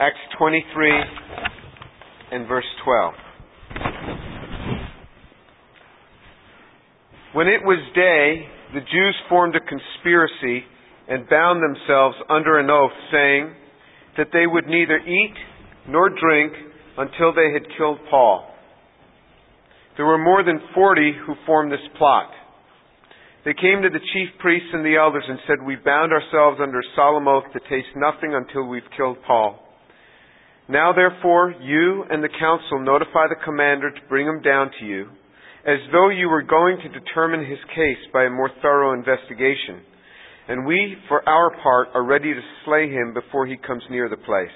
Acts 23 and verse 12. When it was day, the Jews formed a conspiracy and bound themselves under an oath, saying that they would neither eat nor drink until they had killed Paul. There were more than 40 who formed this plot. They came to the chief priests and the elders and said, "We bound ourselves under a solemn oath to taste nothing until we've killed Paul. Now therefore, you and the council notify the commander to bring him down to you, as though you were going to determine his case by a more thorough investigation. And we, for our part, are ready to slay him before he comes near the place."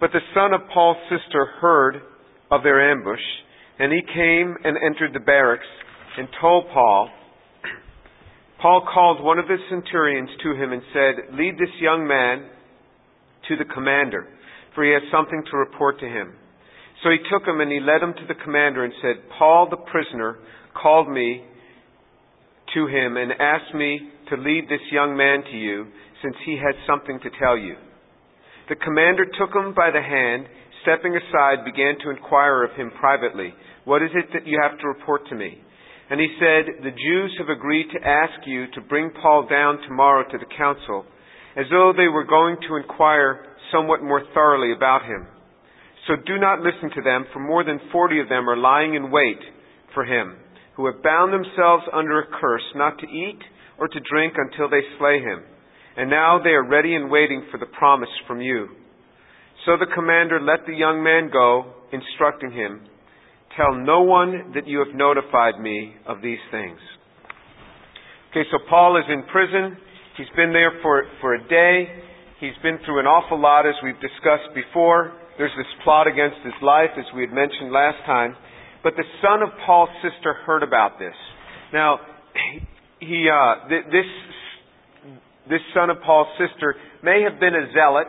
But the son of Paul's sister heard of their ambush, and he came and entered the barracks and told Paul. Paul called one of his centurions to him and said, "Lead this young man to the commander, for he has something to report to him." So he took him and he led him to the commander and said, "Paul the prisoner called me to him and asked me to lead this young man to you, since he has something to tell you." The commander took him by the hand, stepping aside, began to inquire of him privately, "What is it that you have to report to me?" And he said, "The Jews have agreed to ask you to bring Paul down tomorrow to the council, as though they were going to inquire somewhat more thoroughly about him. So do not listen to them, for more than 40 of them are lying in wait for him, who have bound themselves under a curse not to eat or to drink until they slay him. And now they are ready and waiting for the promise from you." So the commander let the young man go, instructing him, "Tell no one that you have notified me of these things." Okay, so Paul is in prison. He's been there for a day. He's been through an awful lot, as we've discussed before. There's this plot against his life, as we had mentioned last time. But the son of Paul's sister heard about this. Now, this son of Paul's sister may have been a zealot.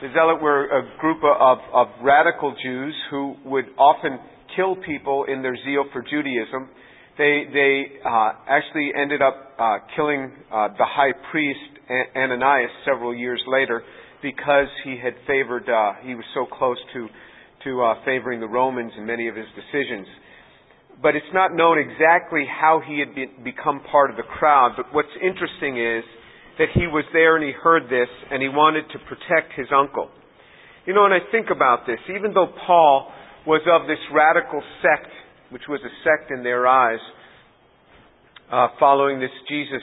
The zealot were a group of radical Jews who would often kill people in their zeal for Judaism. They actually ended up killing the high priest Ananias several years later because he had favored. He was so close to favoring the Romans in many of his decisions. But it's not known exactly how he had become part of the crowd. But what's interesting is that he was there and he heard this and he wanted to protect his uncle. You know, and I think about this, even though Paul was of this radical sect, which was a sect in their eyes, following this Jesus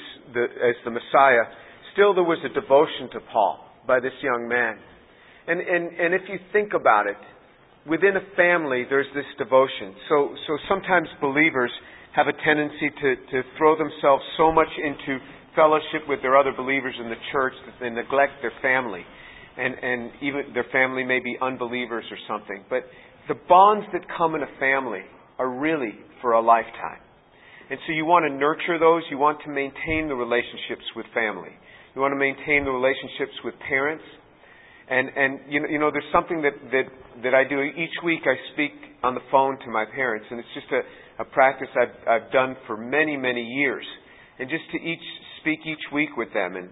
as the Messiah, still there was a devotion to Paul by this young man. And if you think about it, within a family there's this devotion. So sometimes believers have a tendency to throw themselves so much into fellowship with their other believers in the church that they neglect their family. And even their family may be unbelievers or something. But the bonds that come in a family are really for a lifetime. And so you want to nurture those. You want to maintain the relationships with family. You want to maintain the relationships with parents. And you know there's something that I do. Each week I speak on the phone to my parents. And it's just a practice I've done for many, many years. And just to speak each week with them.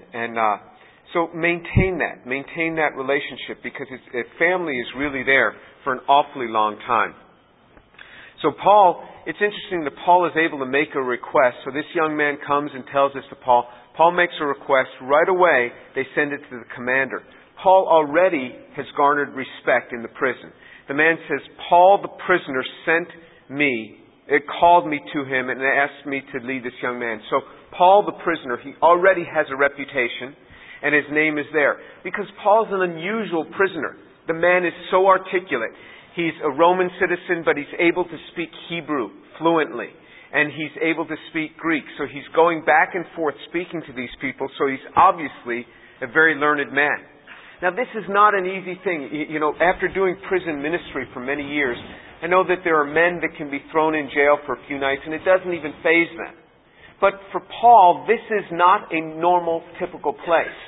So maintain that. Maintain that relationship, because a family is really there for an awfully long time. So Paul, it's interesting that Paul is able to make a request. So this young man comes and tells this to Paul. Paul makes a request. Right away, they send it to the commander. Paul already has garnered respect in the prison. The man says, "Paul the prisoner sent me. It called me to him and asked me to lead this young man." So Paul the prisoner, he already has a reputation, and his name is there. Because Paul's an unusual prisoner. The man is so articulate. He's a Roman citizen, but he's able to speak Hebrew fluently. And he's able to speak Greek. So he's going back and forth speaking to these people. So he's obviously a very learned man. Now, this is not an easy thing. You know, after doing prison ministry for many years, I know that there are men that can be thrown in jail for a few nights, and it doesn't even faze them. But for Paul, this is not a normal, typical place.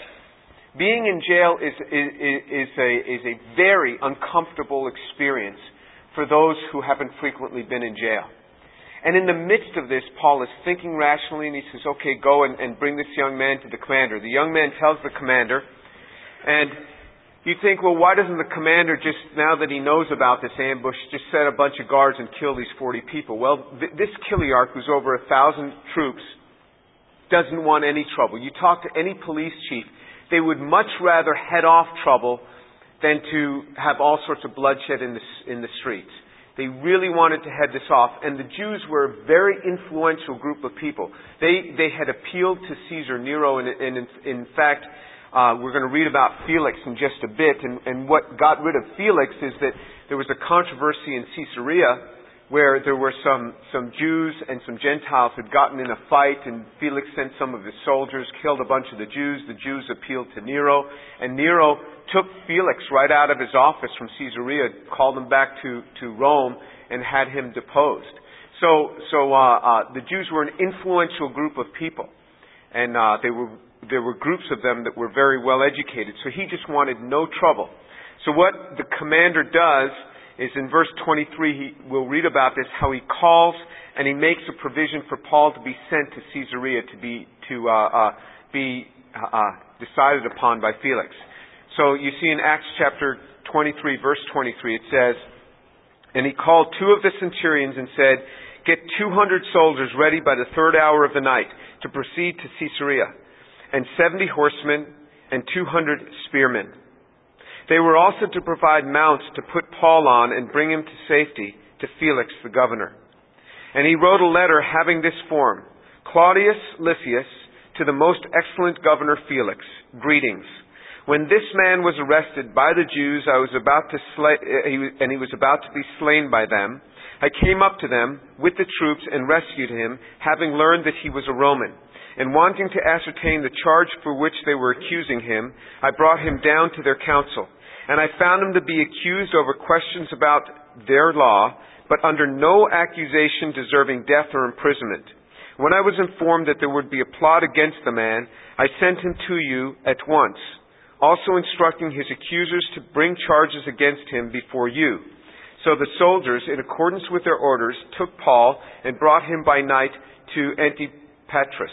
Being in jail is a very uncomfortable experience for those who haven't frequently been in jail. And in the midst of this, Paul is thinking rationally, and he says, "Okay, go and bring this young man to the commander." The young man tells the commander, and You'd think, well, why doesn't the commander, just now that he knows about this ambush, just set a bunch of guards and kill these 40 people? Well, this Chiliarch, who's over 1,000 troops, doesn't want any trouble. You talk to any police chief, they would much rather head off trouble than to have all sorts of bloodshed in the streets. They really wanted to head this off, and the Jews were a very influential group of people. They had appealed to Caesar Nero, and in fact, we're going to read about Felix in just a bit, and what got rid of Felix is that there was a controversy in Caesarea where there were some Jews and some Gentiles who had gotten in a fight, and Felix sent some of his soldiers, killed a bunch of the Jews. The Jews appealed to Nero, and Nero took Felix right out of his office from Caesarea, called him back to Rome, and had him deposed. So the Jews were an influential group of people, and there were groups of them that were very well educated. So he just wanted no trouble. So what the commander does is in verse 23, we'll read about this, how he calls and he makes a provision for Paul to be sent to Caesarea to be decided upon by Felix. So you see in Acts chapter 23, verse 23, it says, "And he called two of the centurions and said, 'Get 200 soldiers ready by the third hour of the night to proceed to Caesarea, and 70 horsemen and 200 spearmen.' They were also to provide mounts to put Paul on and bring him to safety to Felix the governor. And he wrote a letter having this form: Claudius Lysias, to the most excellent governor Felix, greetings. When this man was arrested by the Jews, he was about to be slain by them. I came up to them with the troops and rescued him, having learned that he was a Roman. And wanting to ascertain the charge for which they were accusing him, I brought him down to their council. And I found him to be accused over questions about their law, but under no accusation deserving death or imprisonment. When I was informed that there would be a plot against the man, I sent him to you at once, also instructing his accusers to bring charges against him before you. So the soldiers, in accordance with their orders, took Paul and brought him by night to Antipatris.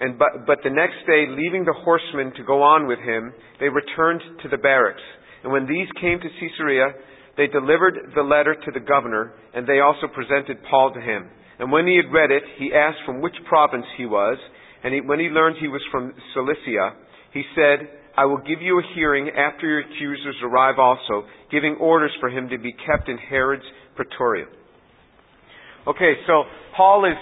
And but the next day, leaving the horsemen to go on with him, they returned to the barracks. And when these came to Caesarea, they delivered the letter to the governor, and they also presented Paul to him. And when he had read it, he asked from which province he was. And when he learned he was from Cilicia, he said, 'I will give you a hearing after your accusers arrive also,' giving orders for him to be kept in Herod's Praetorium." Okay, so Paul is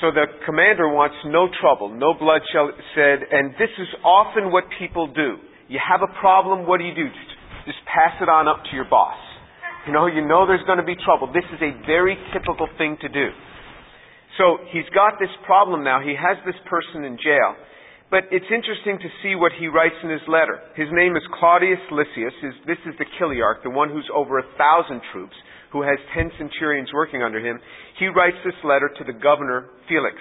so the commander wants no trouble, no bloodshed, and this is often what people do. You have a problem, what do you do? Just pass it on up to your boss. You know there's going to be trouble. This is a very typical thing to do. So he's got this problem now. He has this person in jail. But it's interesting to see what he writes in his letter. His name is Claudius Lysias. This is the Chiliarch, the one who's over 1,000 troops, who has 10 centurions working under him. He writes this letter to the governor, Felix.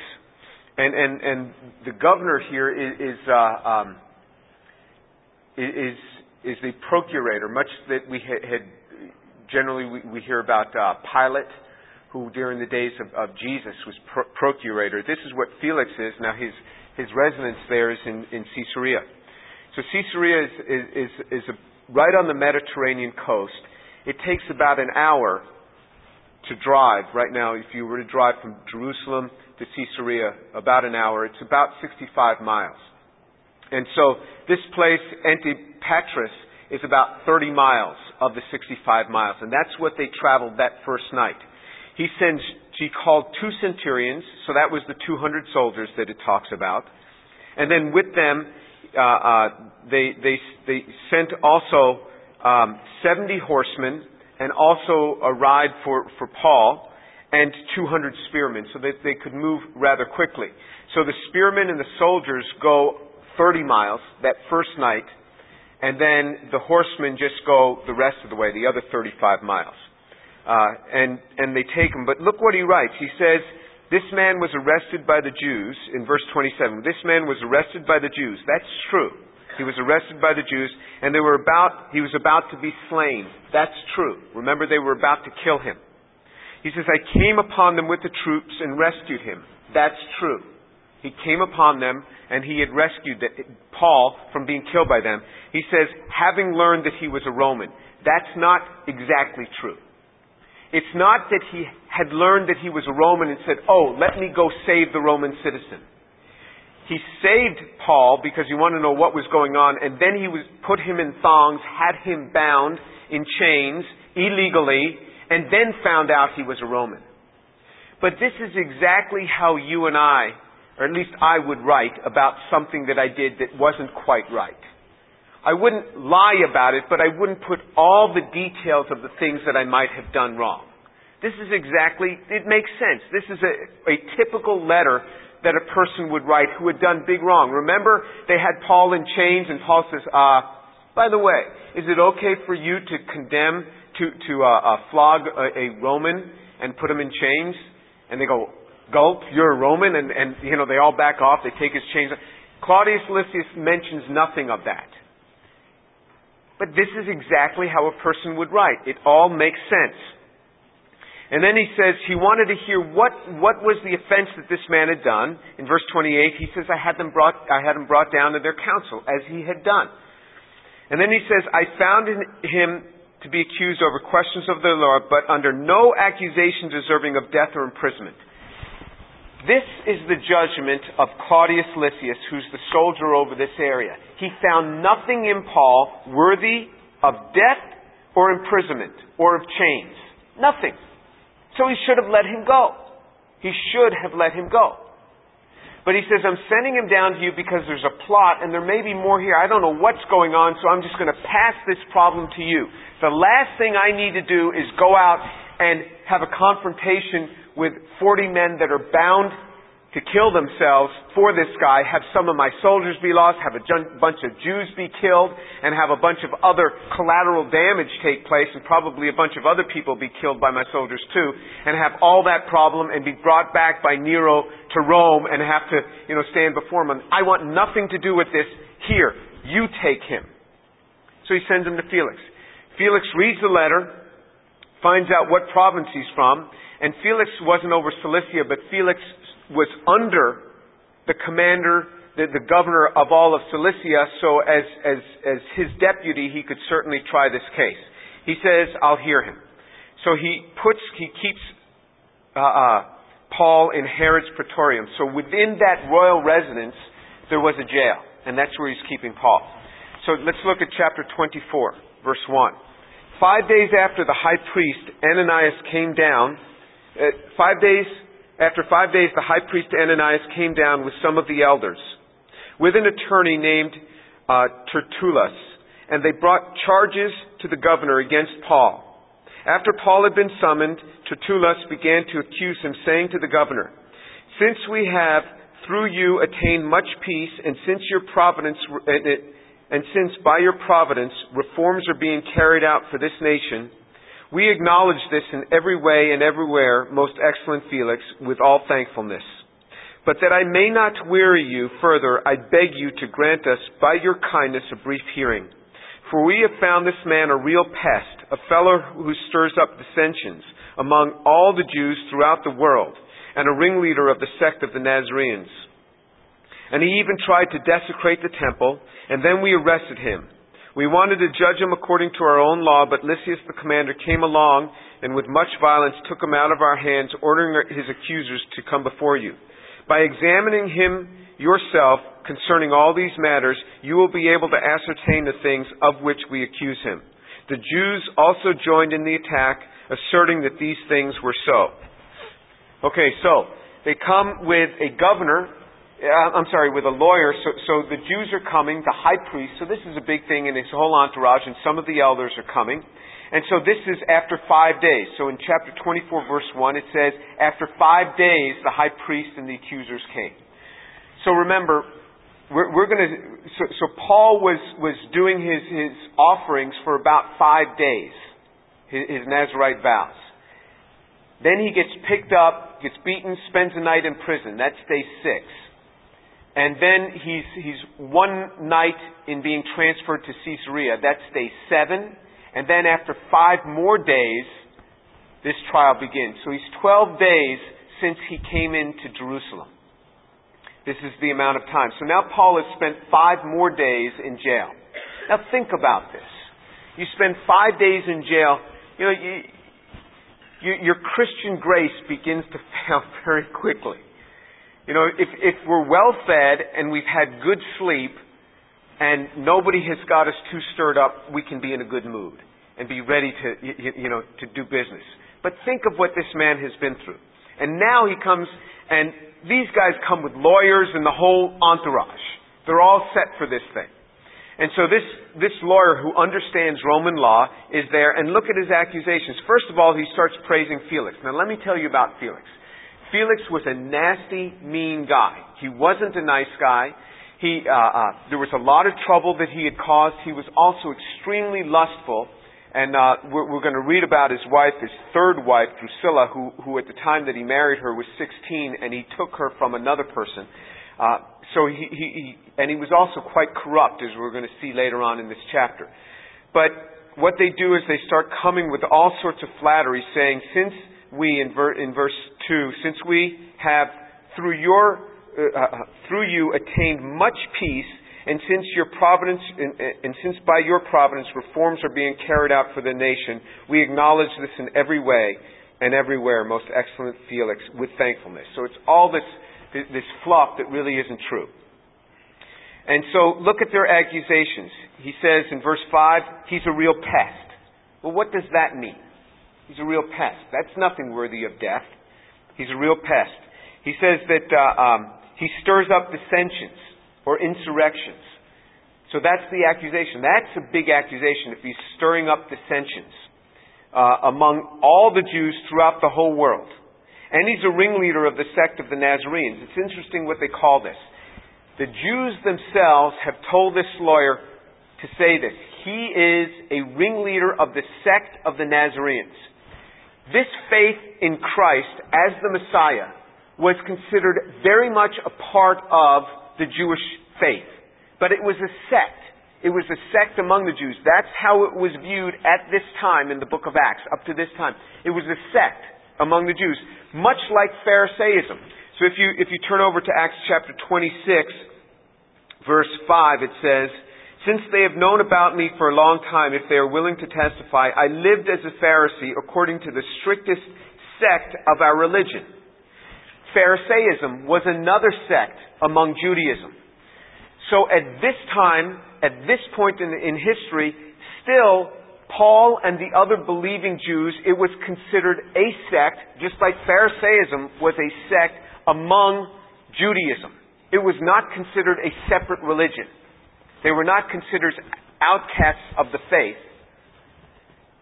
And the governor here is the procurator, much that we generally we hear about Pilate, who during the days of Jesus was procurator. This is what Felix is. Now his residence there is in Caesarea. So Caesarea is right on the Mediterranean coast. It takes about an hour to drive. Right now, if you were to drive from Jerusalem to Caesarea, about an hour. It's about 65 miles. And so this place, Antipatris, is about 30 miles of the 65 miles. And that's what they traveled that first night. He called two centurions, so that was the 200 soldiers that it talks about. And then with them, they sent also 70 horsemen, and also a ride for Paul, and 200 spearmen, so that they could move rather quickly. So the spearmen and the soldiers go 30 miles that first night, and then the horsemen just go the rest of the way, the other 35 miles. And they take him. But look what he writes. He says, "This man was arrested by the Jews," in verse 27. This man was arrested by the Jews. That's true. He was arrested by the Jews, and he was about to be slain. That's true. Remember, they were about to kill him. He says, "I came upon them with the troops and rescued him." That's true. He came upon them, and he had rescued Paul from being killed by them. He says, having learned that he was a Roman. That's not exactly true. It's not that he had learned that he was a Roman and said, oh, let me go save the Roman citizen. He saved Paul because he wanted to know what was going on, and then he put him in thongs, had him bound in chains illegally, and then found out he was a Roman. But this is exactly how you and I, or at least I would write about something that I did that wasn't quite right. I wouldn't lie about it, but I wouldn't put all the details of the things that I might have done wrong. This is exactly, it makes sense. This is a typical letter that a person would write who had done big wrong. Remember, they had Paul in chains, and Paul says, by the way, is it okay for you to condemn, flog a Roman and put him in chains? And they go, gulp, you're a Roman, and you know, they all back off, they take his chains off. Claudius Lysias mentions nothing of that. But this is exactly how a person would write. It all makes sense. And then he says he wanted to hear what was the offense that this man had done. In verse 28, he says, I had him brought down to their council, as he had done. And then he says, I found him to be accused over questions of the law, but under no accusation deserving of death or imprisonment. This is the judgment of Claudius Lysias, who's the soldier over this area. He found nothing in Paul worthy of death or imprisonment or of chains. Nothing. So he should have let him go. He should have let him go. But he says, I'm sending him down to you because there's a plot and there may be more here. I don't know what's going on, so I'm just going to pass this problem to you. The last thing I need to do is go out and have a confrontation with 40 men that are bound to kill themselves for this guy, have some of my soldiers be lost, have a bunch of Jews be killed, and have a bunch of other collateral damage take place, and probably a bunch of other people be killed by my soldiers too, and have all that problem and be brought back by Nero to Rome and have to, you know, stand before him. I want nothing to do with this. Here, you take him. So he sends him to Felix. Felix reads the letter, finds out what province he's from, and Felix wasn't over Cilicia, but Felix was under the commander, the governor of all of Cilicia, so as his deputy, he could certainly try this case. He says, I'll hear him. So he keeps Paul in Herod's Praetorium. So within that royal residence, there was a jail, and that's where he's keeping Paul. So let's look at chapter 24, verse 1. 5 days after the high priest Ananias came down, 5 days, the high priest Ananias came down with some of the elders, with an attorney named Tertullus, and they brought charges to the governor against Paul. After Paul had been summoned, Tertullus began to accuse him, saying to the governor, since we have through you attained much peace, and since by your providence reforms are being carried out for this nation, we acknowledge this in every way and everywhere, most excellent Felix, with all thankfulness. But that I may not weary you further, I beg you to grant us, by your kindness, a brief hearing. For we have found this man a real pest, a fellow who stirs up dissensions among all the Jews throughout the world, and a ringleader of the sect of the Nazarenes. And he even tried to desecrate the temple, and then we arrested him. We wanted to judge him according to our own law, but Lysias the commander came along and with much violence took him out of our hands, ordering his accusers to come before you. By examining him yourself concerning all these matters, you will be able to ascertain the things of which we accuse him. The Jews also joined in the attack, asserting that these things were so. Okay, so they come with a governor. I'm sorry, with a lawyer, so the Jews are coming, the high priest, so this is a big thing in his whole entourage, and some of the elders are coming. And so this is after 5 days. So in chapter 24, verse 1, it says, after 5 days, the high priest and the accusers came. So remember, we're going to... So Paul was doing his offerings for about 5 days, his Nazirite vows. Then he gets picked up, gets beaten, spends the night in prison. That's day 6. And then he's one night in being transferred to Caesarea. That's day 7. And then after 5 more days, this trial begins. So he's 12 days since he came into Jerusalem. This is the amount of time. So now Paul has spent 5 more days in jail. Now think about this. You spend 5 days in jail, you know, your Christian grace begins to fail very quickly. You know, if we're well fed and we've had good sleep and nobody has got us too stirred up, we can be in a good mood and be ready to, to do business. But think of what this man has been through. And now he comes, and these guys come with lawyers and the whole entourage. They're all set for this thing. And so this lawyer who understands Roman law is there, and look at his accusations. First of all, he starts praising Felix. Now let me tell you about Felix. Felix was a nasty, mean guy. He wasn't a nice guy. There was a lot of trouble that he had caused. He was also extremely lustful. And we're going to read about his wife, his third wife, Drusilla, who at the time that he married her was 16, and he took her from another person. So he was also quite corrupt, as we're going to see later on in this chapter. But what they do is they start coming with all sorts of flattery, saying, "Since we," in verse 2, "since we have through you attained much peace, and since your providence, and since by your providence reforms are being carried out for the nation, we acknowledge this in every way and everywhere, most excellent Felix, with thankfulness." So it's all this fluff that really isn't true. And so look at their accusations. He says in verse 5, he's a real pest. Well, what does that mean? He's a real pest. That's nothing worthy of death. He's a real pest. He says that he stirs up dissensions or insurrections. So that's the accusation. That's a big accusation, if he's stirring up dissensions among all the Jews throughout the whole world. And he's a ringleader of the sect of the Nazarenes. It's interesting what they call this. The Jews themselves have told this lawyer to say this. He is a ringleader of the sect of the Nazarenes. This faith in Christ as the Messiah was considered very much a part of the Jewish faith. But it was a sect. It was a sect among the Jews. That's how it was viewed at this time in the book of Acts, up to this time. It was a sect among the Jews, much like Pharisaism. So if you turn over to Acts chapter 26, verse 5, it says, "Since they have known about me for a long time, if they are willing to testify, I lived as a Pharisee according to the strictest sect of our religion." Pharisaism was another sect among Judaism. So at this time, at this point in history, still Paul and the other believing Jews, it was considered a sect, just like Pharisaism was a sect among Judaism. It was not considered a separate religion. They were not considered outcasts of the faith.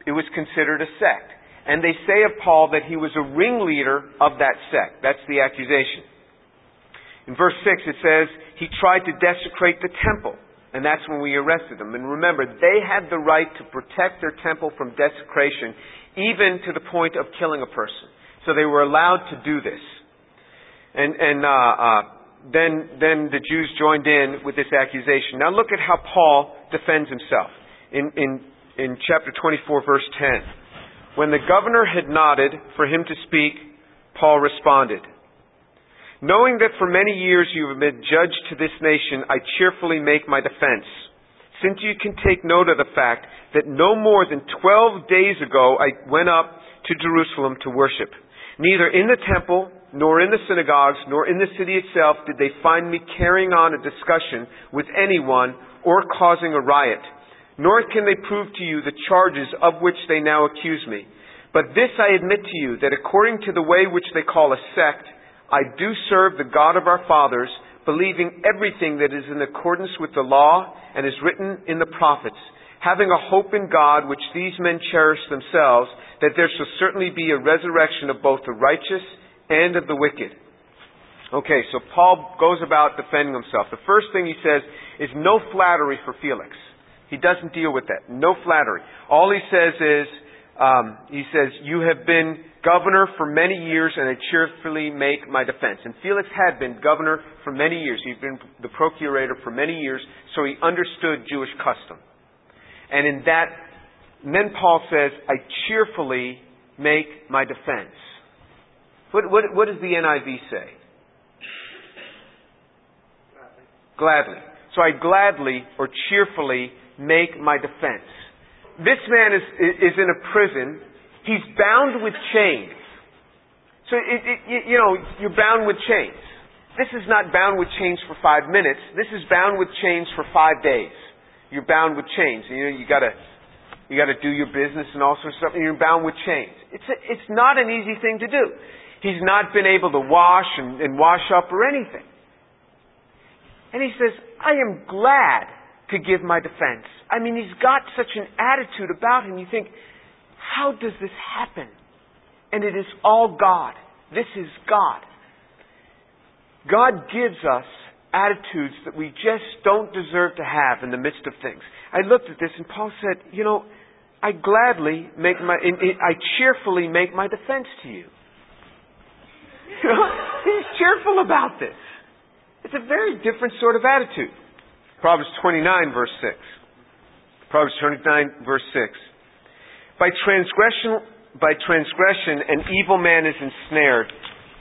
It was considered a sect. And they say of Paul that he was a ringleader of that sect. That's the accusation. In verse 6 it says, he tried to desecrate the temple. And that's when we arrested him. And remember, they had the right to protect their temple from desecration, even to the point of killing a person. So they were allowed to do this. And then the Jews joined in with this accusation. Now look at how Paul defends himself. In chapter 24, verse 10. When the governor had nodded for him to speak, Paul responded, "Knowing that for many years you have been judge to this nation, I cheerfully make my defense. Since you can take note of the fact that no more than 12 days ago I went up to Jerusalem to worship. Neither in the temple, nor in the synagogues, nor in the city itself did they find me carrying on a discussion with anyone or causing a riot. Nor can they prove to you the charges of which they now accuse me. But this I admit to you, that according to the way which they call a sect, I do serve the God of our fathers, believing everything that is in accordance with the law and is written in the prophets, having a hope in God which these men cherish themselves, that there shall certainly be a resurrection of both the righteous and of the wicked." Okay, so Paul goes about defending himself. The first thing he says is no flattery for Felix. He doesn't deal with that. No flattery. All he says is, you have been governor for many years, and I cheerfully make my defense. And Felix had been governor for many years. He'd been the procurator for many years, so he understood Jewish custom. And then Paul says, "I cheerfully make my defense." What does the NIV say? Gladly. So I gladly or cheerfully make my defense. This man is in a prison. He's bound with chains. So, you're bound with chains. This is not bound with chains for 5 minutes. This is bound with chains for 5 days. You're bound with chains. You gotta do your business and all sorts of stuff, and you're bound with chains. It's not an easy thing to do. He's not been able to wash and wash up or anything. And he says, I am glad to give my defense. I mean, he's got such an attitude about him. You think, how does this happen? And it is all God. This is God. God gives us attitudes that we just don't deserve to have in the midst of things. I looked at this and Paul said, I gladly make my, I cheerfully make my defense to you. He's cheerful about this. It's a very different sort of attitude. Proverbs 29, verse 6. Proverbs 29, verse 6. By transgression, an evil man is ensnared,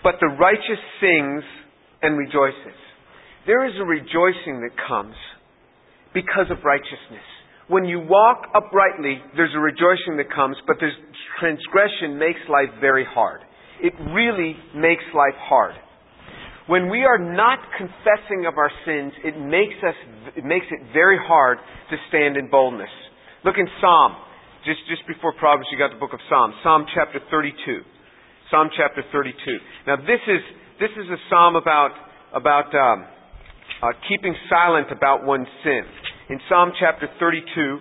but the righteous sings and rejoices. There is a rejoicing that comes because of righteousness. When you walk uprightly, there's a rejoicing that comes, but this transgression makes life very hard. It really makes life hard. When we are not confessing of our sins, it makes it very hard to stand in boldness. Look in Psalm. Just before Proverbs, you got the book of Psalms. Psalm chapter 32. Psalm chapter 32. Now this is a psalm about keeping silent about one's sin. In Psalm chapter 32,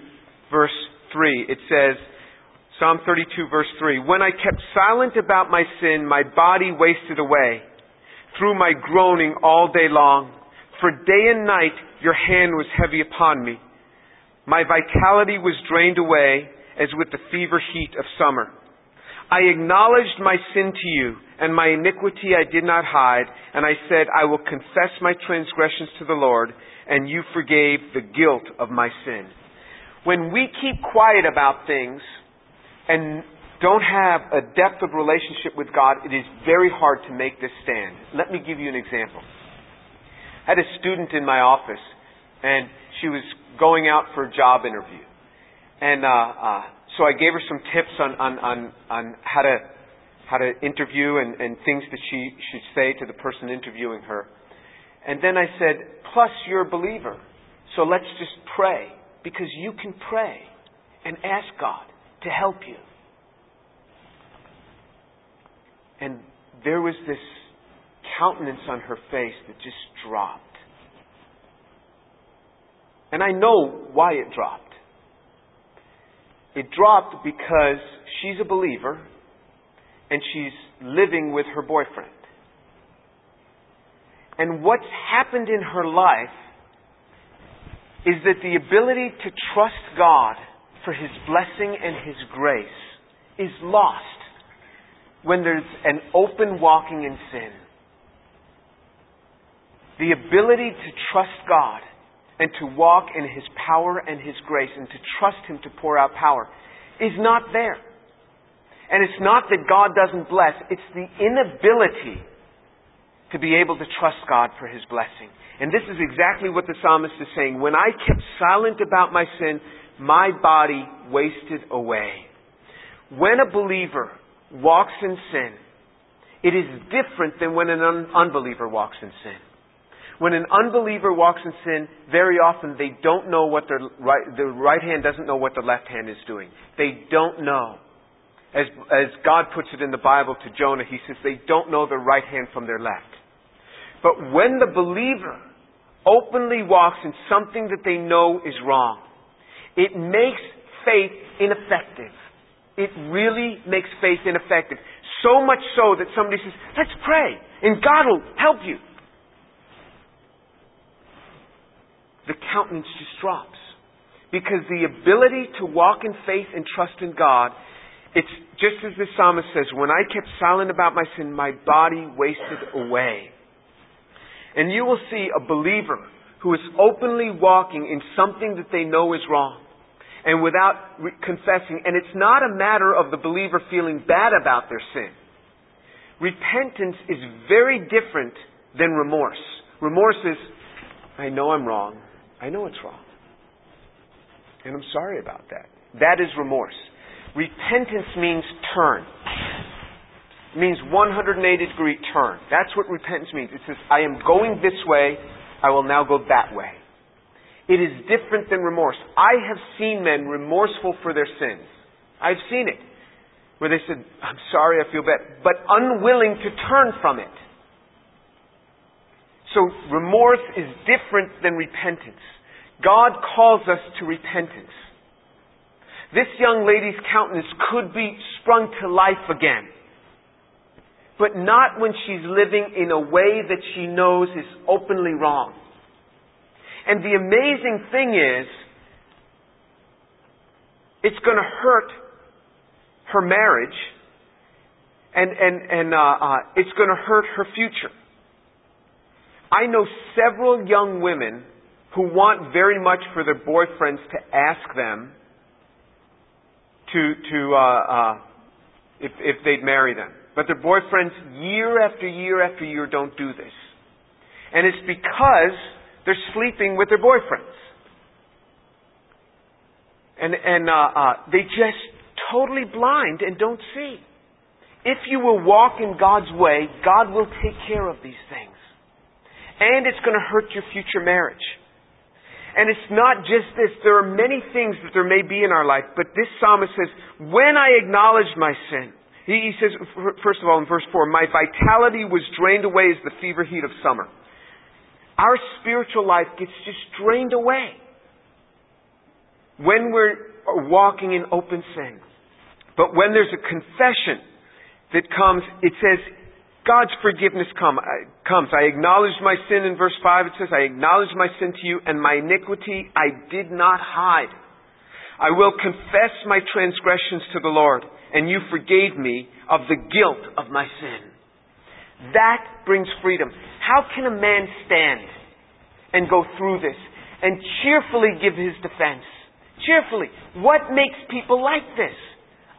verse 3, it says, Psalm 32, verse 3, when I kept silent about my sin, my body wasted away through my groaning all day long. For day and night your hand was heavy upon me. My vitality was drained away as with the fever heat of summer. I acknowledged my sin to you, and my iniquity I did not hide. And I said, I will confess my transgressions to the Lord, and you forgave the guilt of my sin. When we keep quiet about things and don't have a depth of relationship with God, it is very hard to make this stand. Let me give you an example. I had a student in my office, and she was going out for a job interview. And so I gave her some tips on how to interview and things that she should say to the person interviewing her. And then I said, plus you're a believer, so let's just pray, because you can pray and ask God to help you. And there was this countenance on her face that just dropped. And I know why it dropped. It dropped because she's a believer and she's living with her boyfriend. And what's happened in her life is that the ability to trust God for His blessing and His grace is lost when there's an open walking in sin. The ability to trust God and to walk in His power and His grace and to trust Him to pour out power is not there. And it's not that God doesn't bless. It's the inability to be able to trust God for His blessing. And this is exactly what the psalmist is saying. When I kept silent about my sin, my body wasted away. When a believer walks in sin, it is different than when an unbeliever walks in sin. When an unbeliever walks in sin, very often they don't know what their right hand doesn't know what the left hand is doing. They don't know. As God puts it in the Bible to Jonah, He says they don't know their right hand from their left. But when the believer openly walks in something that they know is wrong, it makes faith ineffective. It really makes faith ineffective. So much so that somebody says, let's pray and God will help you. The countenance just drops. Because the ability to walk in faith and trust in God, it's just as the psalmist says, when I kept silent about my sin, my body wasted away. And you will see a believer who is openly walking in something that they know is wrong. And without confessing. And it's not a matter of the believer feeling bad about their sin. Repentance is very different than remorse. Remorse is, I know I'm wrong. I know it's wrong. And I'm sorry about that. That is remorse. Repentance means turn. It means 180-degree turn. That's what repentance means. It says, I am going this way. I will now go that way. It is different than remorse. I have seen men remorseful for their sins. I've seen it. Where they said, I'm sorry, I feel bad. But unwilling to turn from it. So remorse is different than repentance. God calls us to repentance. This young lady's countenance could be sprung to life again. But not when she's living in a way that she knows is openly wrong. And the amazing thing is, it's going to hurt her marriage, and it's going to hurt her future. I know several young women who want very much for their boyfriends to ask them if they'd marry them. But their boyfriends year after year after year don't do this. And it's because they're sleeping with their boyfriends. And they just totally blind and don't see. If you will walk in God's way, God will take care of these things. And it's going to hurt your future marriage. And it's not just this. There are many things that there may be in our life, but this psalmist says, when I acknowledged my sin, he says, first of all, in verse 4, my vitality was drained away as the fever heat of summer. Our spiritual life gets just drained away when we're walking in open sin. But when there's a confession that comes, it says, God's forgiveness comes. I acknowledge my sin in verse 5. It says, I acknowledge my sin to you, and my iniquity I did not hide. I will confess my transgressions to the Lord, and you forgave me of the guilt of my sin. That brings freedom. How can a man stand and go through this and cheerfully give his defense? Cheerfully. What makes people like this?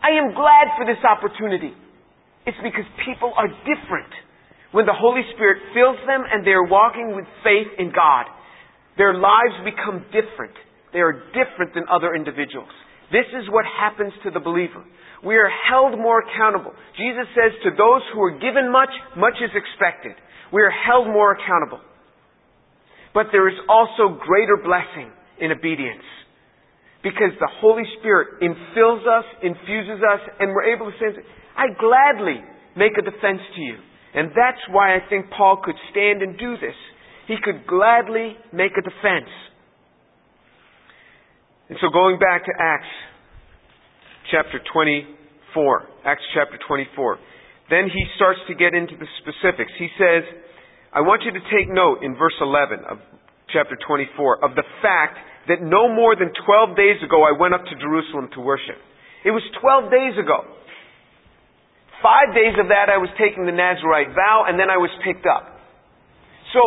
I am glad for this opportunity. It's because people are different. When the Holy Spirit fills them and they're walking with faith in God, their lives become different. They are different than other individuals. This is what happens to the believer. We are held more accountable. Jesus says, to those who are given much, much is expected. We are held more accountable. But there is also greater blessing in obedience. Because the Holy Spirit infills us, infuses us, and we're able to say, I gladly make a defense to you. And that's why I think Paul could stand and do this. He could gladly make a defense. And so going back to Acts chapter 24. Then he starts to get into the specifics. He says, I want you to take note in verse 11 of chapter 24 of the fact that no more than 12 days ago I went up to Jerusalem to worship. It was 12 days ago. 5 days of that I was taking the Nazirite vow, and then I was picked up. So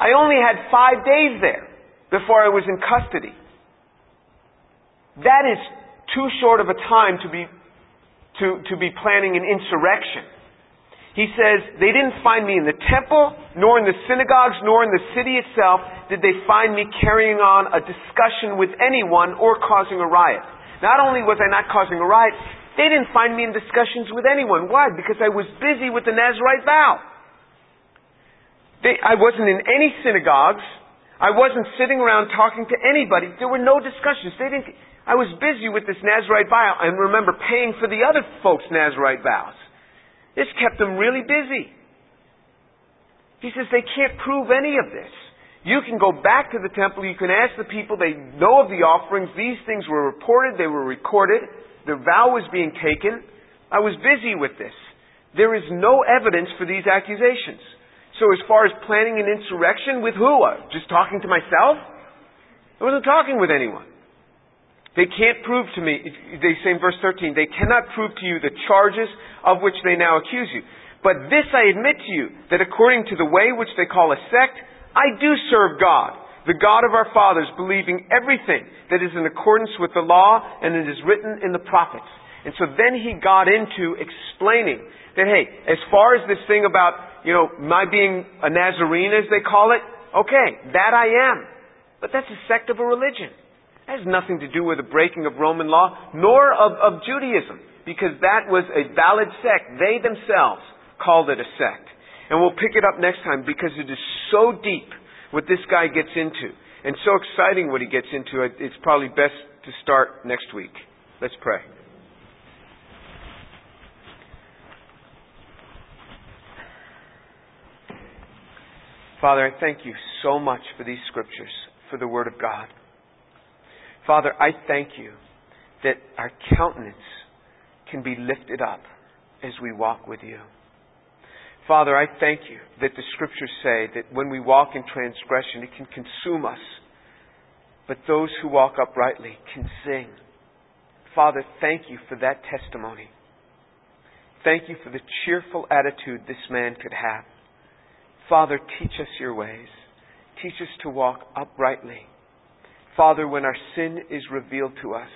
I only had 5 days there before I was in custody. That is too short of a time to be planning an insurrection. He says, they didn't find me in the temple, nor in the synagogues, nor in the city itself did they find me carrying on a discussion with anyone or causing a riot. Not only was I not causing a riot, they didn't find me in discussions with anyone. Why? Because I was busy with the Nazirite vow. I wasn't in any synagogues. I wasn't sitting around talking to anybody. There were no discussions. I was busy with this Nazirite vow. And remember, paying for the other folks' Nazirite vows. This kept them really busy. He says they can't prove any of this. You can go back to the temple. You can ask the people. They know of the offerings. These things were reported. They were recorded. The vow was being taken. I was busy with this. There is no evidence for these accusations. So as far as planning an insurrection, with who? Just talking to myself? I wasn't talking with anyone. They can't prove to me, they say in verse 13, they cannot prove to you the charges of which they now accuse you. But this I admit to you, that according to the way which they call a sect, I do serve God, the God of our fathers, believing everything that is in accordance with the law and it is written in the prophets. And so then he got into explaining that, hey, as far as this thing about, my being a Nazarene, as they call it, Okay, that I am. But that's a sect of a religion. That has nothing to do with the breaking of Roman law, nor of Judaism, because that was a valid sect. They themselves called it a sect. And we'll pick it up next time, because it is so deep what this guy gets into, and so exciting what he gets into. It's probably best to start next week. Let's pray. Father, I thank you so much for these scriptures, for the Word of God. Father, I thank you that our countenance can be lifted up as we walk with you. Father, I thank you that the scriptures say that when we walk in transgression, it can consume us. But those who walk uprightly can sing. Father, thank you for that testimony. Thank you for the cheerful attitude this man could have. Father, teach us your ways. Teach us to walk uprightly. Father, when our sin is revealed to us,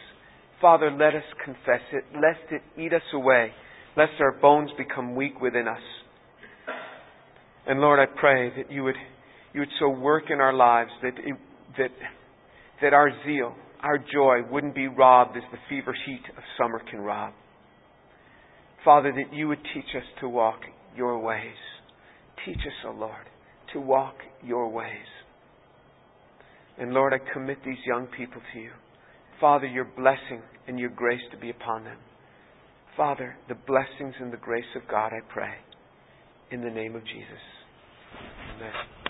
Father, let us confess it, lest it eat us away, lest our bones become weak within us. And Lord, I pray that you would so work in our lives that our zeal, our joy wouldn't be robbed as the fever heat of summer can rob. Father, that you would teach us to walk your ways. Teach us, O Lord, to walk your ways. And Lord, I commit these young people to you. Father, your blessing and your grace to be upon them. Father, the blessings and the grace of God, I pray. In the name of Jesus. Amen.